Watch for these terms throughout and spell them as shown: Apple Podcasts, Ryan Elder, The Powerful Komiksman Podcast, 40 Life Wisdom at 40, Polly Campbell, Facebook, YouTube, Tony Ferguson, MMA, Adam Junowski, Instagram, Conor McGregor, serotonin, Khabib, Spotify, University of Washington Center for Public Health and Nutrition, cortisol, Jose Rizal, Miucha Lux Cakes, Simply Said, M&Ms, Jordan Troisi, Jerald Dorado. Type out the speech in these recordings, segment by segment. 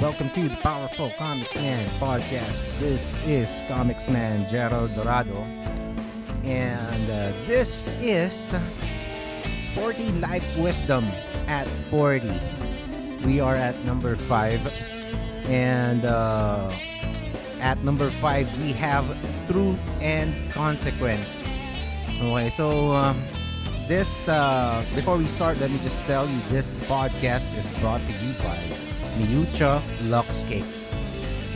Welcome to the Powerful Komiksman Podcast. This is Komiksman Jerald Dorado, and this is 40 Life Wisdom at 40. We are at number 5, and at number 5 we have Truth and Consequence. Okay, so this before we start, let me just tell you this podcast is brought to you by Miucha Lux Cakes.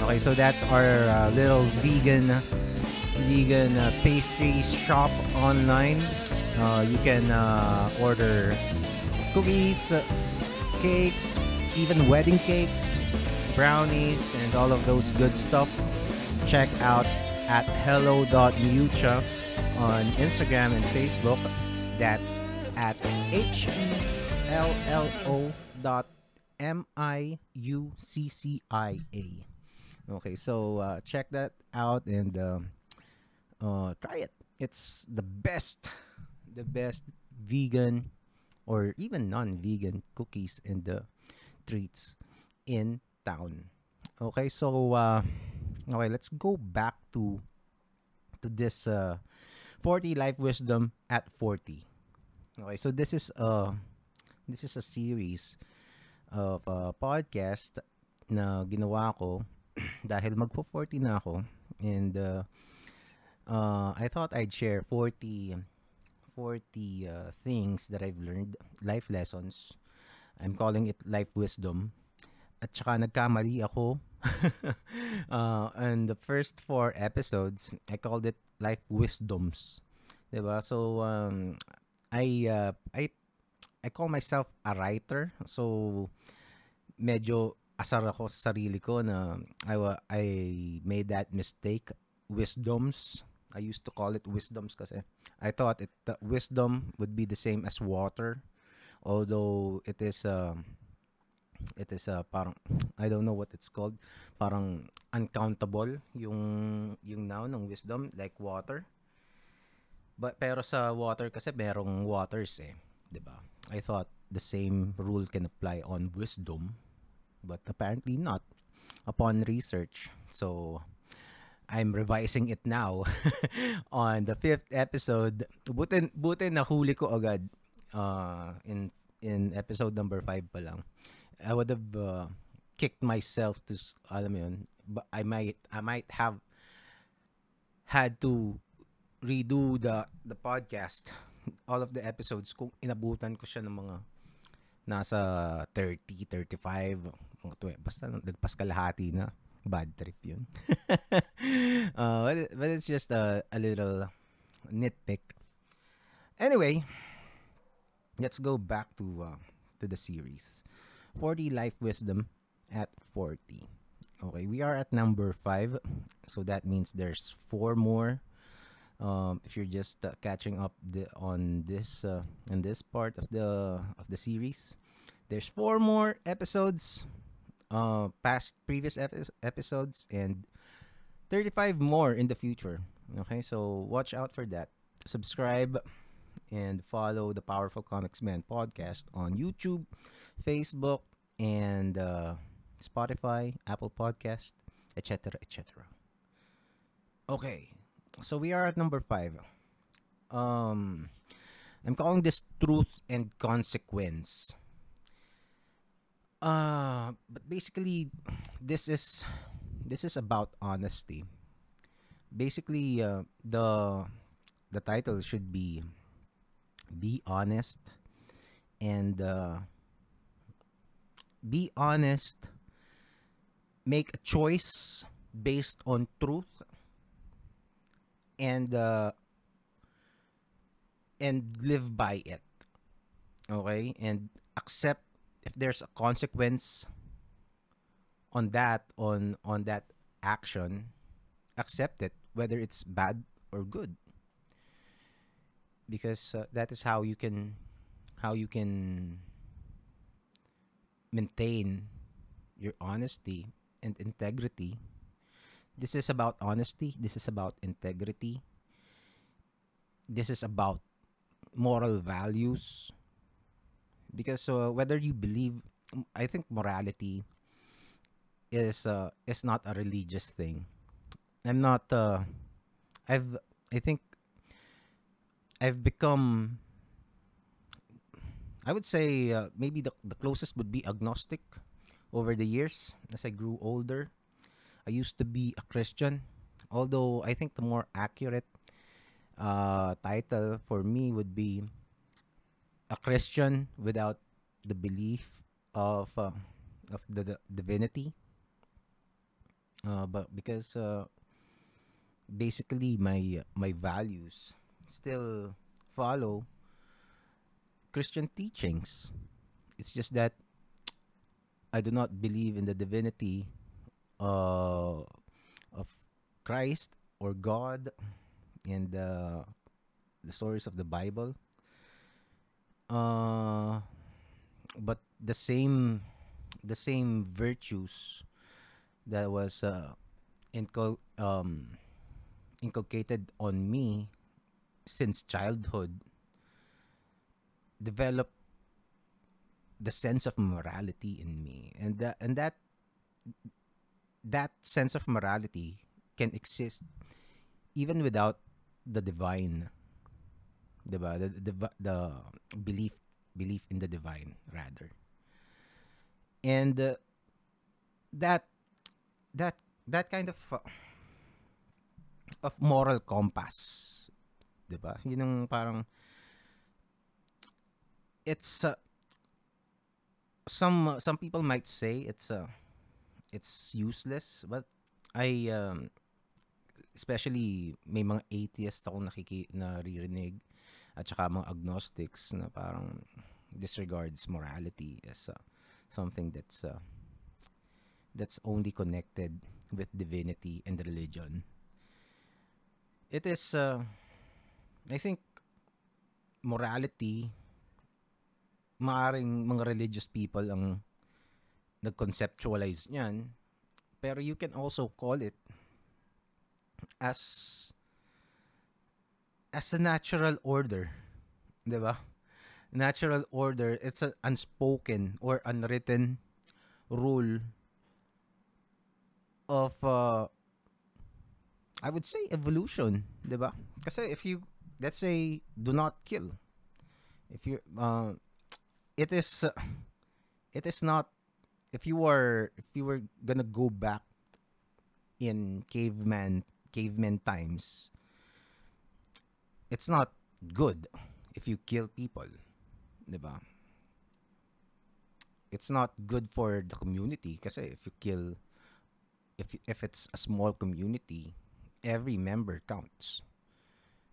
Okay, so that's our little vegan pastry shop online. You can order cookies, cakes, even wedding cakes, brownies, and all of those good stuff. Check out at hello.miucha on Instagram and Facebook. That's at hello.miuccia. Okay, so check that out and try it. It's the best vegan or even non-vegan cookies and treats in town. Okay, so okay, let's go back to this 40 Life Wisdom at 40. Okay, so this is a series of podcast na ginawa ko dahil magpo-40 na ako, and I thought I'd share 40 things that I've learned, life lessons. I'm calling it life wisdom. At saka nagkamali ako. And the first 4 episodes, I called it life wisdoms. Diba? So I call myself a writer, so medyo asar ako sa sarili ko na I made that mistake. Wisdoms, I used to call it wisdoms kasi I thought that wisdom would be the same as water, although it is parang, I don't know what it's called, parang uncountable yung noun ng wisdom, like water. But pero sa water kasi merong waters eh, diba? I thought the same rule can apply on wisdom, but apparently not upon research. So I'm revising it now on the 5th episode. Buti nahuli ko agad in episode number 5 pa lang. I would have kicked myself to, alam mo yun, but I might have had to redo the podcast, all of the episodes, kung inabutan ko siya ng mga nasa 30, 35, mga 20, basta nagpas kalahati na, bad trip yun. But it's just a little nitpick. Anyway, let's go back to the series. 40 Life Wisdom at 40. Okay, we are at number 5, so that means there's 4 more. If you're just catching up on this part of the series, there's 4 more episodes, past previous episodes, and 35 more in the future. Okay, so watch out for that. Subscribe and follow the Powerful Komiksman Podcast on YouTube, Facebook, and Spotify, Apple Podcast, etc., etc. Okay. So we are at number 5. I'm calling this Truth and Consequence. But basically, this is about honesty. Basically, the title should be honest, and be honest. Make a choice based on truth. And live by it, okay? And accept if there's a consequence on that action, accept it, whether it's bad or good, because that is how you can maintain your honesty and integrity. This is about honesty. This is about integrity. This is about moral values. Because whether you believe I think morality is not a religious thing. I think I've become I would say maybe the closest would be agnostic over the years as I grew older. I used to be a Christian, although I think the more accurate title for me would be a Christian without the belief of the divinity. But because basically my values still follow Christian teachings. It's just that I do not believe in the divinity of Christ or God and the stories of the Bible. But the same virtues that was inculcated on me since childhood developed the sense of morality in me, and that sense of morality can exist even without the divine, diba? The belief in the divine rather, and that kind of moral compass, diba? Yun ang parang it's some people might say it's useless, but I especially may mga atheists akong naririnig at saka mga agnostics na parang disregards morality as something that's only connected with divinity and religion. It is I think morality maaring mga religious people ang nag-conceptualize niyan, pero you can also call it as a natural order, diba? Natural order, it's an unspoken or unwritten rule of I would say evolution, diba? Kasi if you, let's say, do not kill, if you it is not, if you were gonna go back in caveman times, it's not good if you kill people, diba? It's not good for the community kasi if you kill, if it's a small community, every member counts,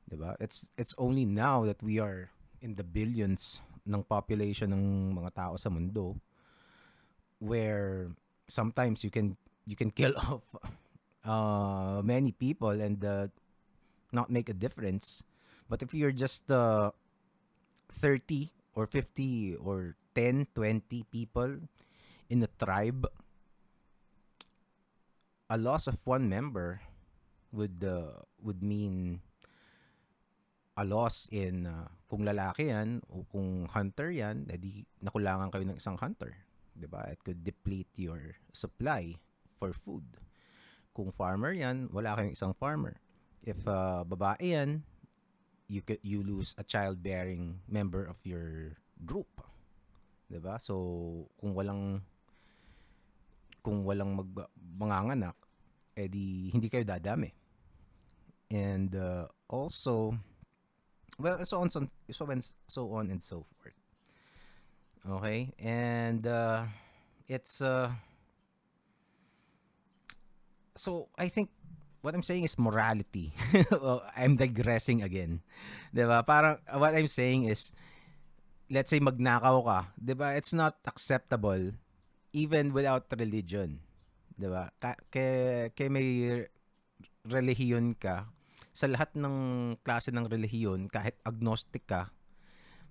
diba? It's only now that we are in the billions ng population ng mga tao sa mundo, where sometimes you can kill off many people and not make a difference. But if you're just 30 or 50 or 10, 20 people in a tribe, a loss of one member would mean a loss in kung lalaki yan o kung hunter yan, edi nakulangan kayo ng isang hunter, diba? It could deplete your supply for food. Kung farmer yan, wala kayong isang farmer. If babae yan, you lose a childbearing member of your group, diba? So kung walang manganganak, edi hindi kayo dadami. And also, well, so on and so forth. Okay, and it's so I think what I'm saying is morality. Well, I'm digressing again, diba? Parang what I'm saying is, let's say magnakaw ka, diba? It's not acceptable even without religion, diba? Kaya may relihiyon ka. Sa lahat ng klase ng relihiyon, kahit agnostic ka,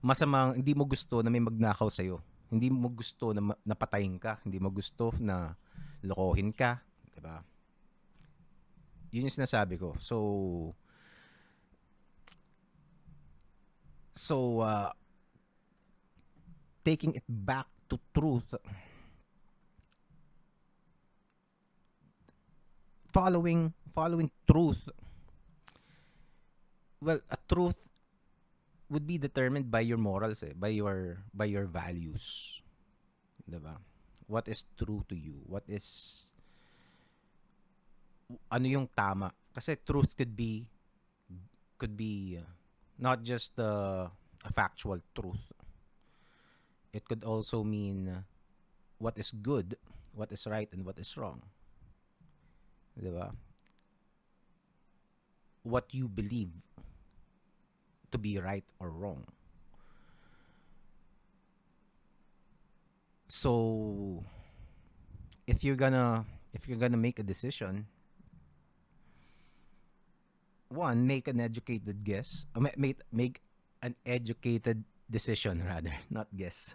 masama, hindi mo gusto na may magnakaw sa'yo. Hindi mo gusto na napatayin ka. Hindi mo gusto na lokohin ka. Diba? Yun yung sinasabi ko. So taking it back to truth, following truth. Well, a truth would be determined by your morals, by your values. Diba? What is true to you? Ano yung tama? Kasi truth could be not just a factual truth. It could also mean what is good, what is right, and what is wrong. Diba? What you believe to be right or wrong. So, if you're gonna make a decision, one, make an educated decision, not guess.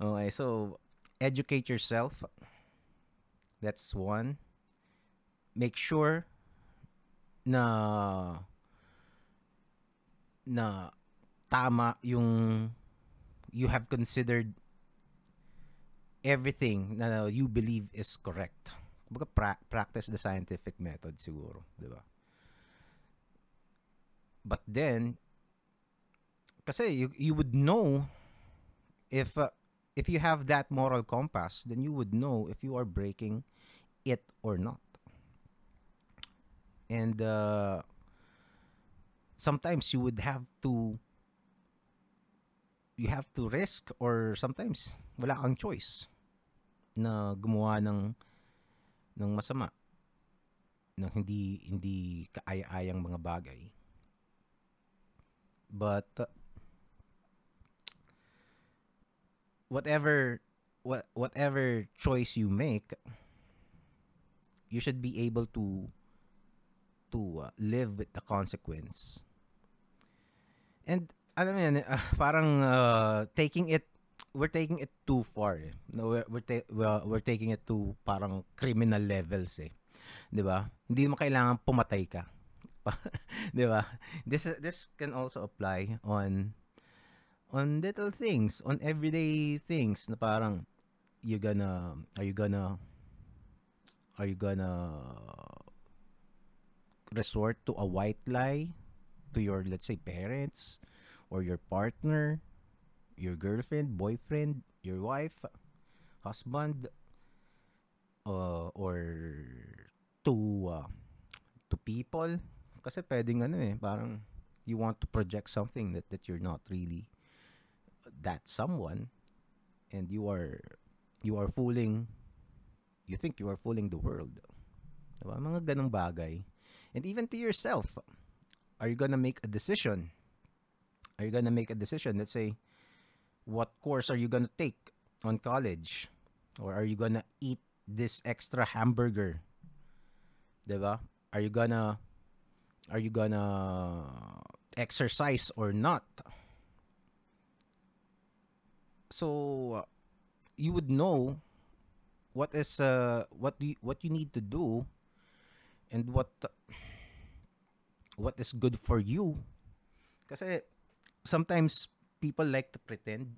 Okay, so educate yourself. That's one. Make sure na tama yung you have considered. Everything na you believe is correct. Kumbaga, practice the scientific method siguro, di ba? But then, kasi you would know if you have that moral compass, then you would know if you are breaking it or not. And sometimes you would have to risk, or sometimes wala kang choice na gumawa ng masama, ng hindi kaaya-ayang mga bagay. But whatever choice you make, you should be able to live with the consequence. And alam mo yan, we're taking it too far. Eh. We're taking it to parang criminal levels eh. 'Di ba? Hindi mo kailangan pumatay ka. 'Di ba? This can also apply on little things, on everyday things na parang are you gonna resort to a white lie to your, let's say, parents, or your partner, your girlfriend, boyfriend, your wife, husband, or to people, kasi pwedeng parang you want to project something that you're not really that someone, and you think you are fooling the world, diba? Mga ganong bagay, and even to yourself. Are you gonna make a decision? Let's say, what course are you gonna take on college? Or are you gonna eat this extra hamburger? Diba? Are you gonna exercise or not? So you would know what is what you need to do, and what is good for you. Kasi sometimes people like to pretend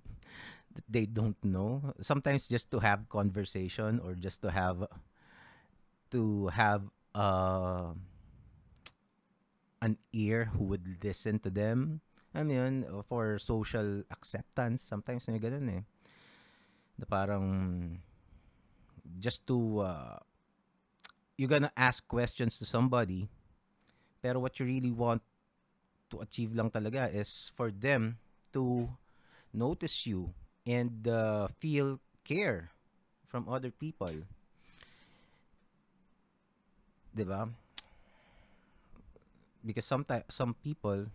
that they don't know. Sometimes just to have conversation, or just to have an ear who would listen to them. Ano yun, for social acceptance. Sometimes may ganun eh. Na parang just to you're gonna ask questions to somebody. Pero what you really want to achieve lang talaga is for them to notice you and feel care from other people. Diba? Because sometimes some people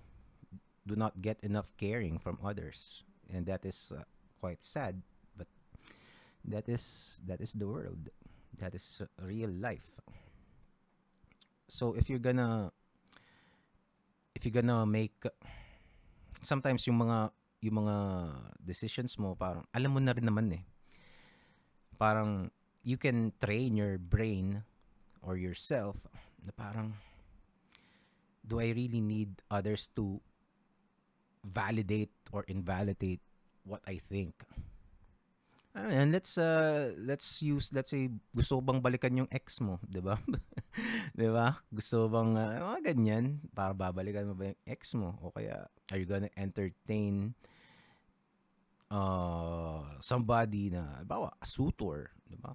do not get enough caring from others, and that is quite sad, but that is the world. That is real life. So if you're gonna make, sometimes yung mga decisions mo, parang alam mo na rin naman eh, parang you can train your brain or yourself na parang, do I really need others to validate or invalidate what I think? And let's say gusto bang balikan yung ex mo, 'di ba? 'Di ba? Gusto bang ganyan para babalikan mo ba yung ex mo? O kaya are you gonna entertain somebody na bawa a suitor, 'di ba?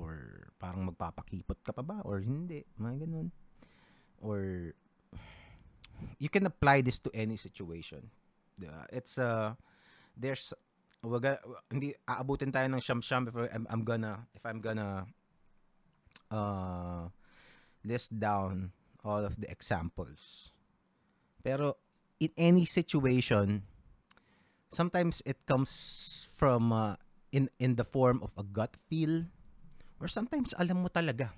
Or parang magpapakipot ka pa ba or hindi? Mga ganun. Or you can apply this to any situation. It's there's hindi aabutin tayo ng siyam-siyam before I'm gonna list down all of the examples. Pero in any situation, sometimes it comes from in the form of a gut feel, or sometimes alam mo talaga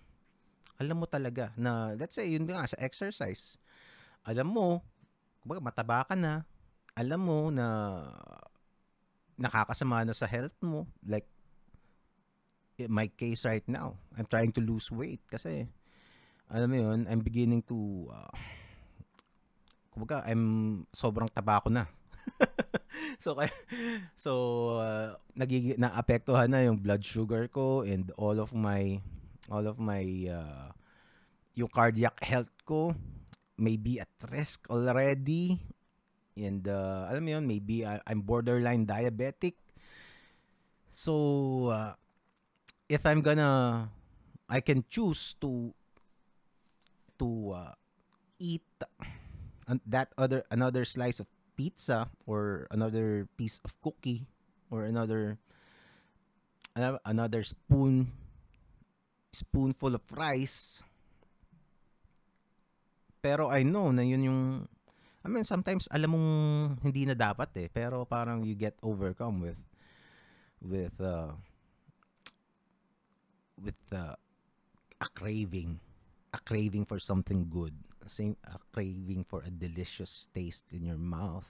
na, let's say yun nga sa exercise, alam mo kumbaga mataba ka na, alam mo na nakakasama na sa health mo. Like, in my case right now, I'm trying to lose weight kasi, alam mo yun, I'm beginning to, kumbaga, I'm sobrang taba ko na. So, naapektuhan na yung blood sugar ko and all of my, yung cardiac health ko may be at risk already. And alam mo yun, maybe I'm borderline diabetic. So if I'm gonna, I can choose to eat another slice of pizza or another piece of cookie or another spoonful of rice. Pero I know na yun yung, I mean, sometimes alam mong hindi na dapat eh, pero parang you get overcome with a craving for something good, a craving for a delicious taste in your mouth,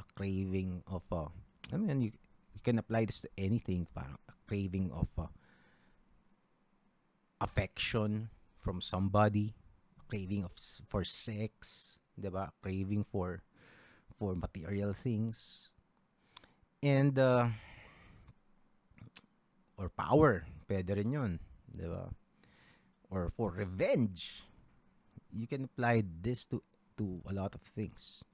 a craving of I mean, you can apply this to anything, parang a craving of affection from somebody, a craving for sex. Diba? Craving for material things and or power, pwede rin yun, diba? Or for revenge. You can apply this to a lot of things.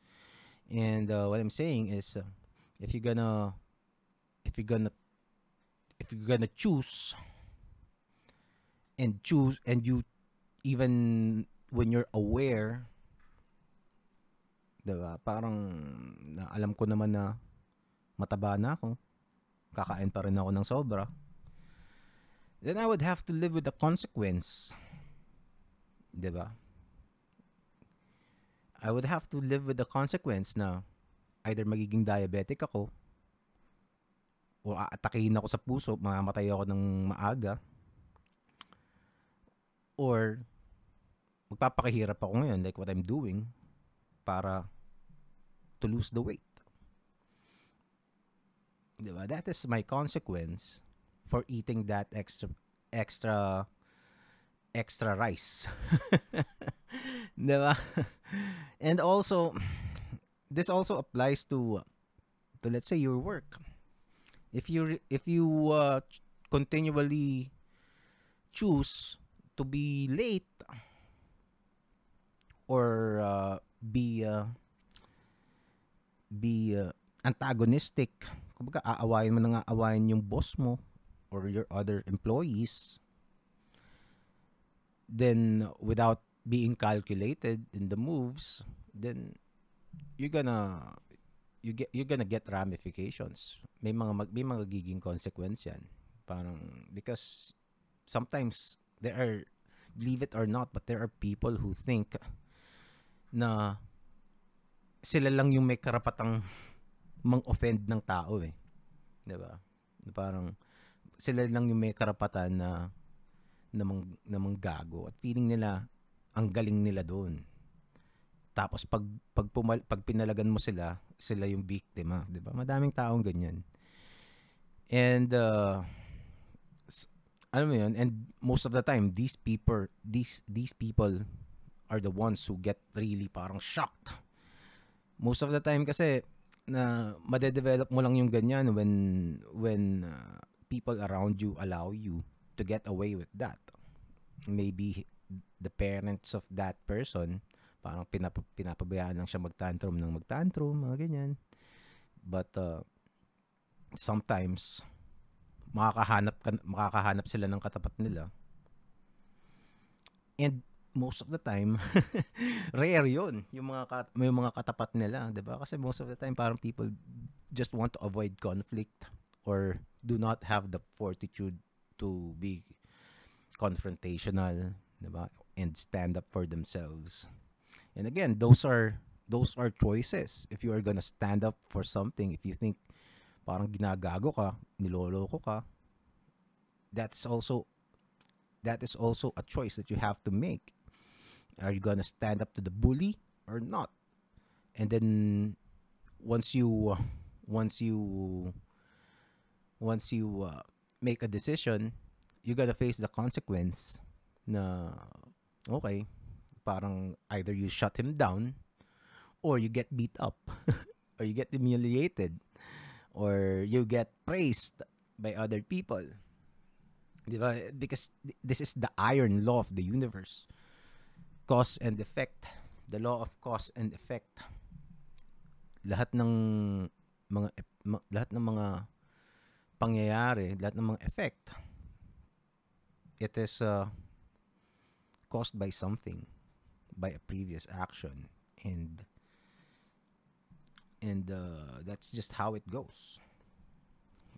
And what I'm saying is, if you're gonna choose, and you, even when you're aware. Diba? Parang alam ko naman na mataba na ako. Kakain pa rin ako ng sobra. Then I would have to live with the consequence. Diba? I would have to live with the consequence na either magiging diabetic ako o aatakihin ako sa puso, mamamatay ako ng maaga, or magpapakahirap ako ngayon like what I'm doing para to lose the weight. Diba? That is my consequence for eating that extra rice. Diba? And also, this also applies to let's say your work. If you continually choose to be late or be antagonistic, kumbaga aawayin mo na nga aawayin yung boss mo or your other employees, then without being calculated in the moves, then you're gonna get ramifications. May mga giging consequence yan, parang, because sometimes there are, believe it or not, but there are people who think na sila lang yung may karapatang mang-offend ng tao eh. Diba? Parang sila lang yung may karapatan na manggago at feeling nila ang galing nila doon. Tapos pag pinalagan mo sila yung biktima, 'di ba? Madaming taong ganyan. And alam mo yun, and most of the time these people are the ones who get really parang shocked. Most of the time kasi na madedevelop mo lang yung ganyan when people around you allow you to get away with that. Maybe the parents of that person parang pinapabayaan lang siya magtantrum ng magtantrum, mga ganyan. But sometimes makakahanap sila ng katapat nila. And most of the time rare yun yung mga katapat nila, 'di ba? Kasi most of the time parang people just want to avoid conflict or do not have the fortitude to be confrontational, 'di ba? And stand up for themselves. And again, those are choices. If you are gonna stand up for something, if you think parang ginagago ka, niloloko ka, that is also a choice that you have to make. Are you gonna stand up to the bully or not? And then once you make a decision, you gotta face the consequence na okay, parang either you shut him down or you get beat up or you get humiliated or you get praised by other people. Diba? Because this is the iron law of the universe. Cause and effect. The law of cause and effect. Lahat ng mga pangyayari, lahat ng mga effect, it is caused by something, by a previous action, and that's just how it goes.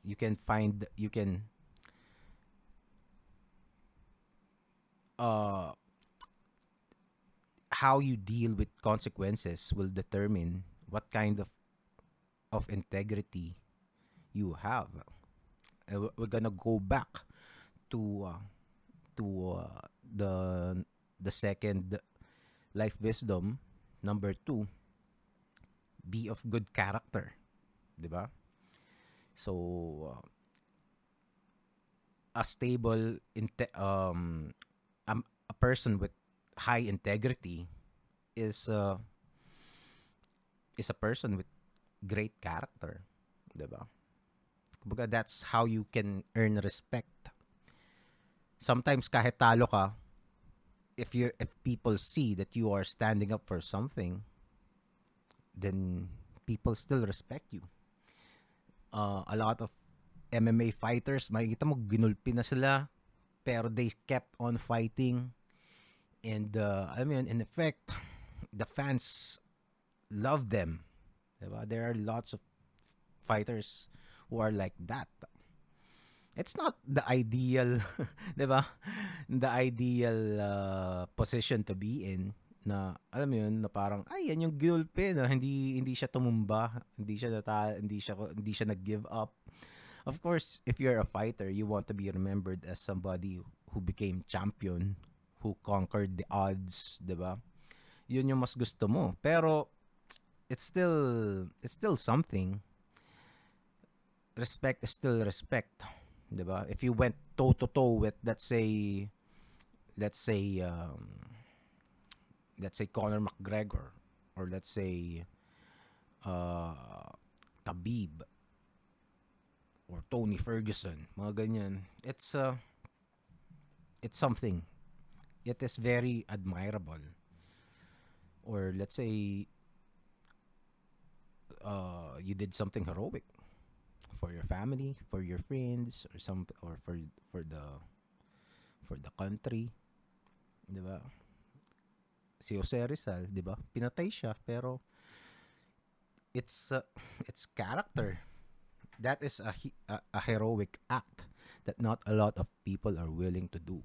You can how you deal with consequences will determine what kind of integrity you have. And we're gonna go back to the second life wisdom, number 2. Be of good character, 'di ba? So a person with high integrity is a person with great character, 'di ba? Kumbaga, that's how you can earn respect. Sometimes kahit talo ka, if people see that you are standing up for something, then people still respect you. A lot of MMA fighters, makikita mo ginulpi na sila, pero they kept on fighting. And in effect, the fans love them. Diba? There are lots of fighters who are like that. It's not the ideal, diba? The ideal position to be in. Na alam mo yun, na parang ay yan yung ginulpi, no? Hindi siya tumumba, hindi siya nag-give up. Of course, if you're a fighter, you want to be remembered as somebody who became champion, who conquered the odds, 'di ba? Yun yung mas gusto mo. Pero it's still something. Respect is still respect. 'Di ba? If you went toe-to-toe with let's say Conor McGregor or let's say Khabib or Tony Ferguson, mga ganyan, it's something. It is very admirable. Or let's say you did something heroic for your family, for your friends, or for the country, 'di ba? Si Jose Rizal, 'di ba? Pinatay siya, pero it's character. That is a heroic act that not a lot of people are willing to do.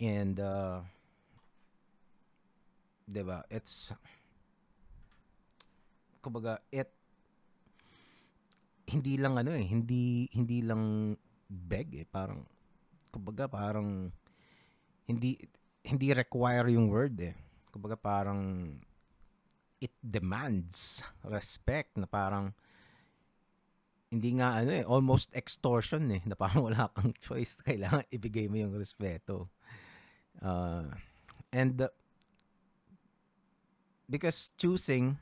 And 'di ba? It's kumbaga hindi lang hindi lang beg, eh. Parang kumbaga parang hindi require yung word, eh. Kumbaga parang it demands respect, na parang hindi nga almost extortion, eh, na parang wala kang choice, kailangan ibigay mo yung respeto. And because choosing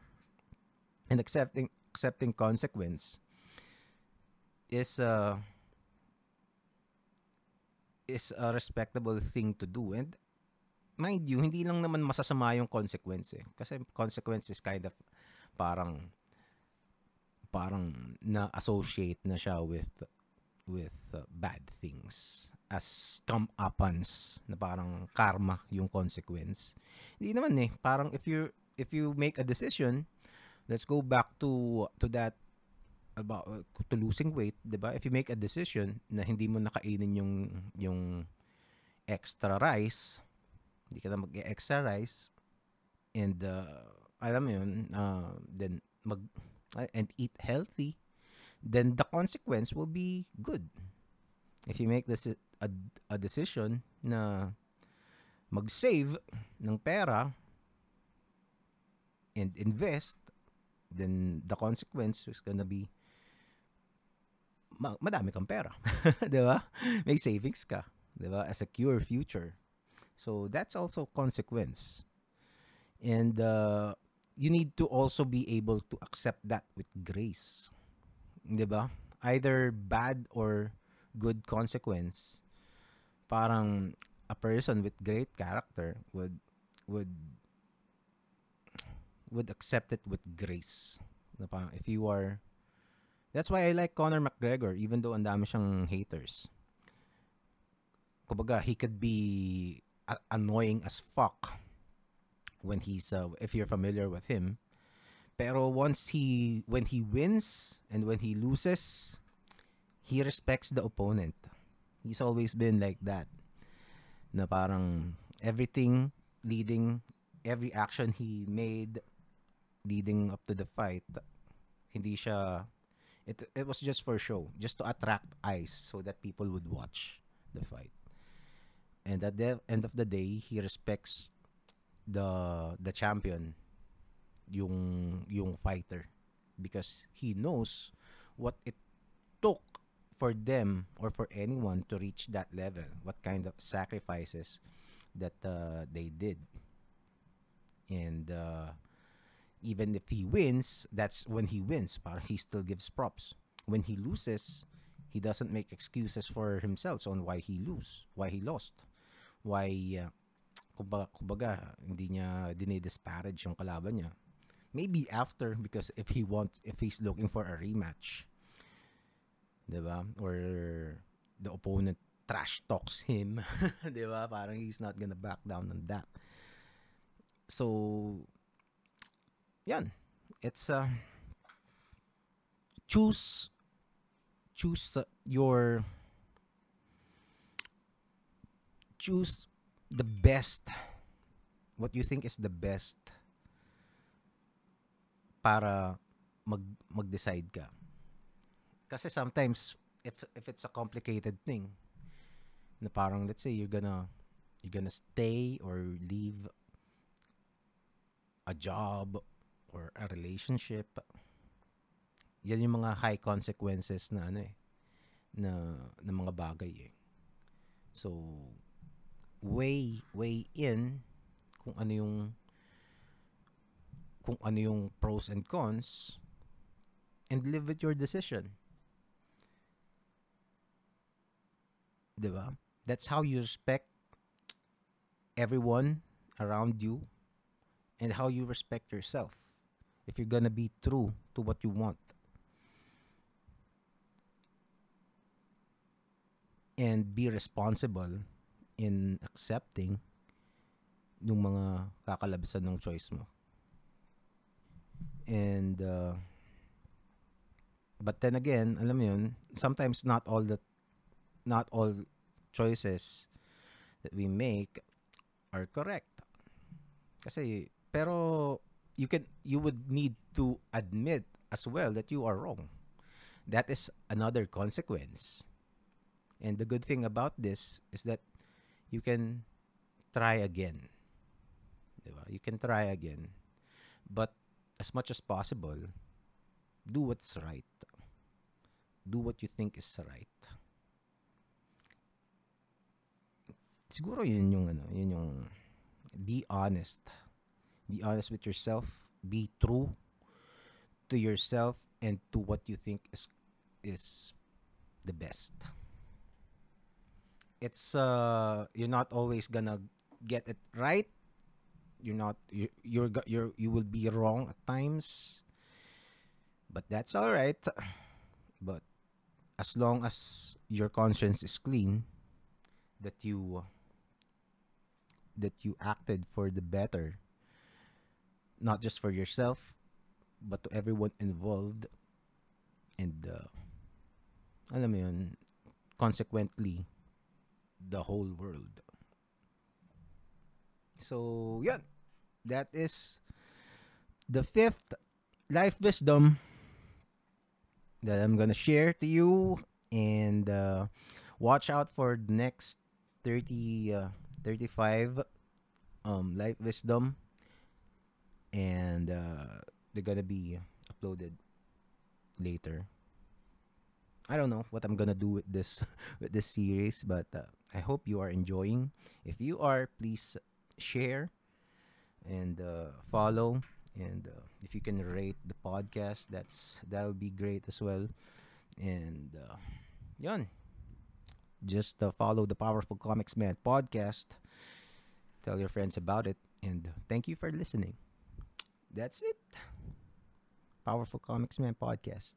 and accepting accepting consequence is a respectable thing to do. And mind you, hindi lang naman masasama yung consequence eh. Kasi consequence is kind of parang na-associate na siya with bad things as comeuppance, na parang karma yung consequence. Hindi naman eh, parang if you make a decision, let's go back to that about to losing weight, 'di ba? If you make a decision na hindi mo nakainin yung extra rice, hindi ka na mag-extra rice, and alam mo yun, then and eat healthy, then the consequence will be good. If you make this a decision na mag-save ng pera and invest, then the consequence is gonna be madami kang pera. Diba? May savings ka. Diba? A secure future. So that's also consequence. And you need to also be able to accept that with grace. Diba? Either bad or good consequence. Parang a person with great character would accept it with grace. If you are... That's why I like Conor McGregor, even though andami siyang haters. Kumbaga, he could be annoying as fuck when he's... if you're familiar with him. Pero when he wins and when he loses, he respects the opponent. He's always been like that. Na parang everything leading... Every action he made leading up to the fight, hindi siya... It was just for show, just to attract eyes so that people would watch the fight. And at the end of the day, he respects the champion, yung fighter, because he knows what it took for them or for anyone to reach that level, what kind of sacrifices that they did. And even if he wins, that's when he wins. Parang he still gives props. When he loses, he doesn't make excuses for himself on why he lost. Why, kumbaga, hindi niya dinidisparage yung kalaban niya. Maybe after, because if he's looking for a rematch, diba? Or the opponent trash talks him, diba? Parang he's not gonna back down on that. So, yan. It's choose the best, what you think is the best para mag-decide ka. Kasi sometimes if it's a complicated thing, na parang let's say you're gonna stay or leave a job or a relationship, yan yung mga high consequences na na mga bagay eh. So weigh in kung ano yung pros and cons, and live with your decision. 'Di ba? That's how you respect everyone around you. And how you respect yourself, if you're gonna be true to what you want. And be responsible in accepting yung mga kakalabasan ng choice mo. And, but then again, alam mo yun, sometimes not all choices that we make are correct. Kasi, pero you would need to admit as well that you are wrong. That is another consequence. And the good thing about this is that you can try again. Diba? You can try again. But as much as possible, do what's right. Do what you think is right. Siguro yun yung be honest. Be honest with yourself. Be true to yourself and to what you think is the best. It's you're not always gonna get it right. You will be wrong at times, but that's all right. But as long as your conscience is clean, that you acted for the better, not just for yourself, but to everyone involved, and alam mo yun, consequently, the whole world. So yeah, that is the 5th life wisdom that I'm gonna share to you, and watch out for the next 35 life wisdom, and they're gonna be uploaded later. I don't know what I'm gonna do with this series, but I hope you are enjoying. If you are, please share and follow, and if you can rate the podcast, that'll be great as well. And yun, just follow the Powerful Komiksman podcast, tell your friends about it, and thank you for listening. That's it. Powerful Komiksman podcast.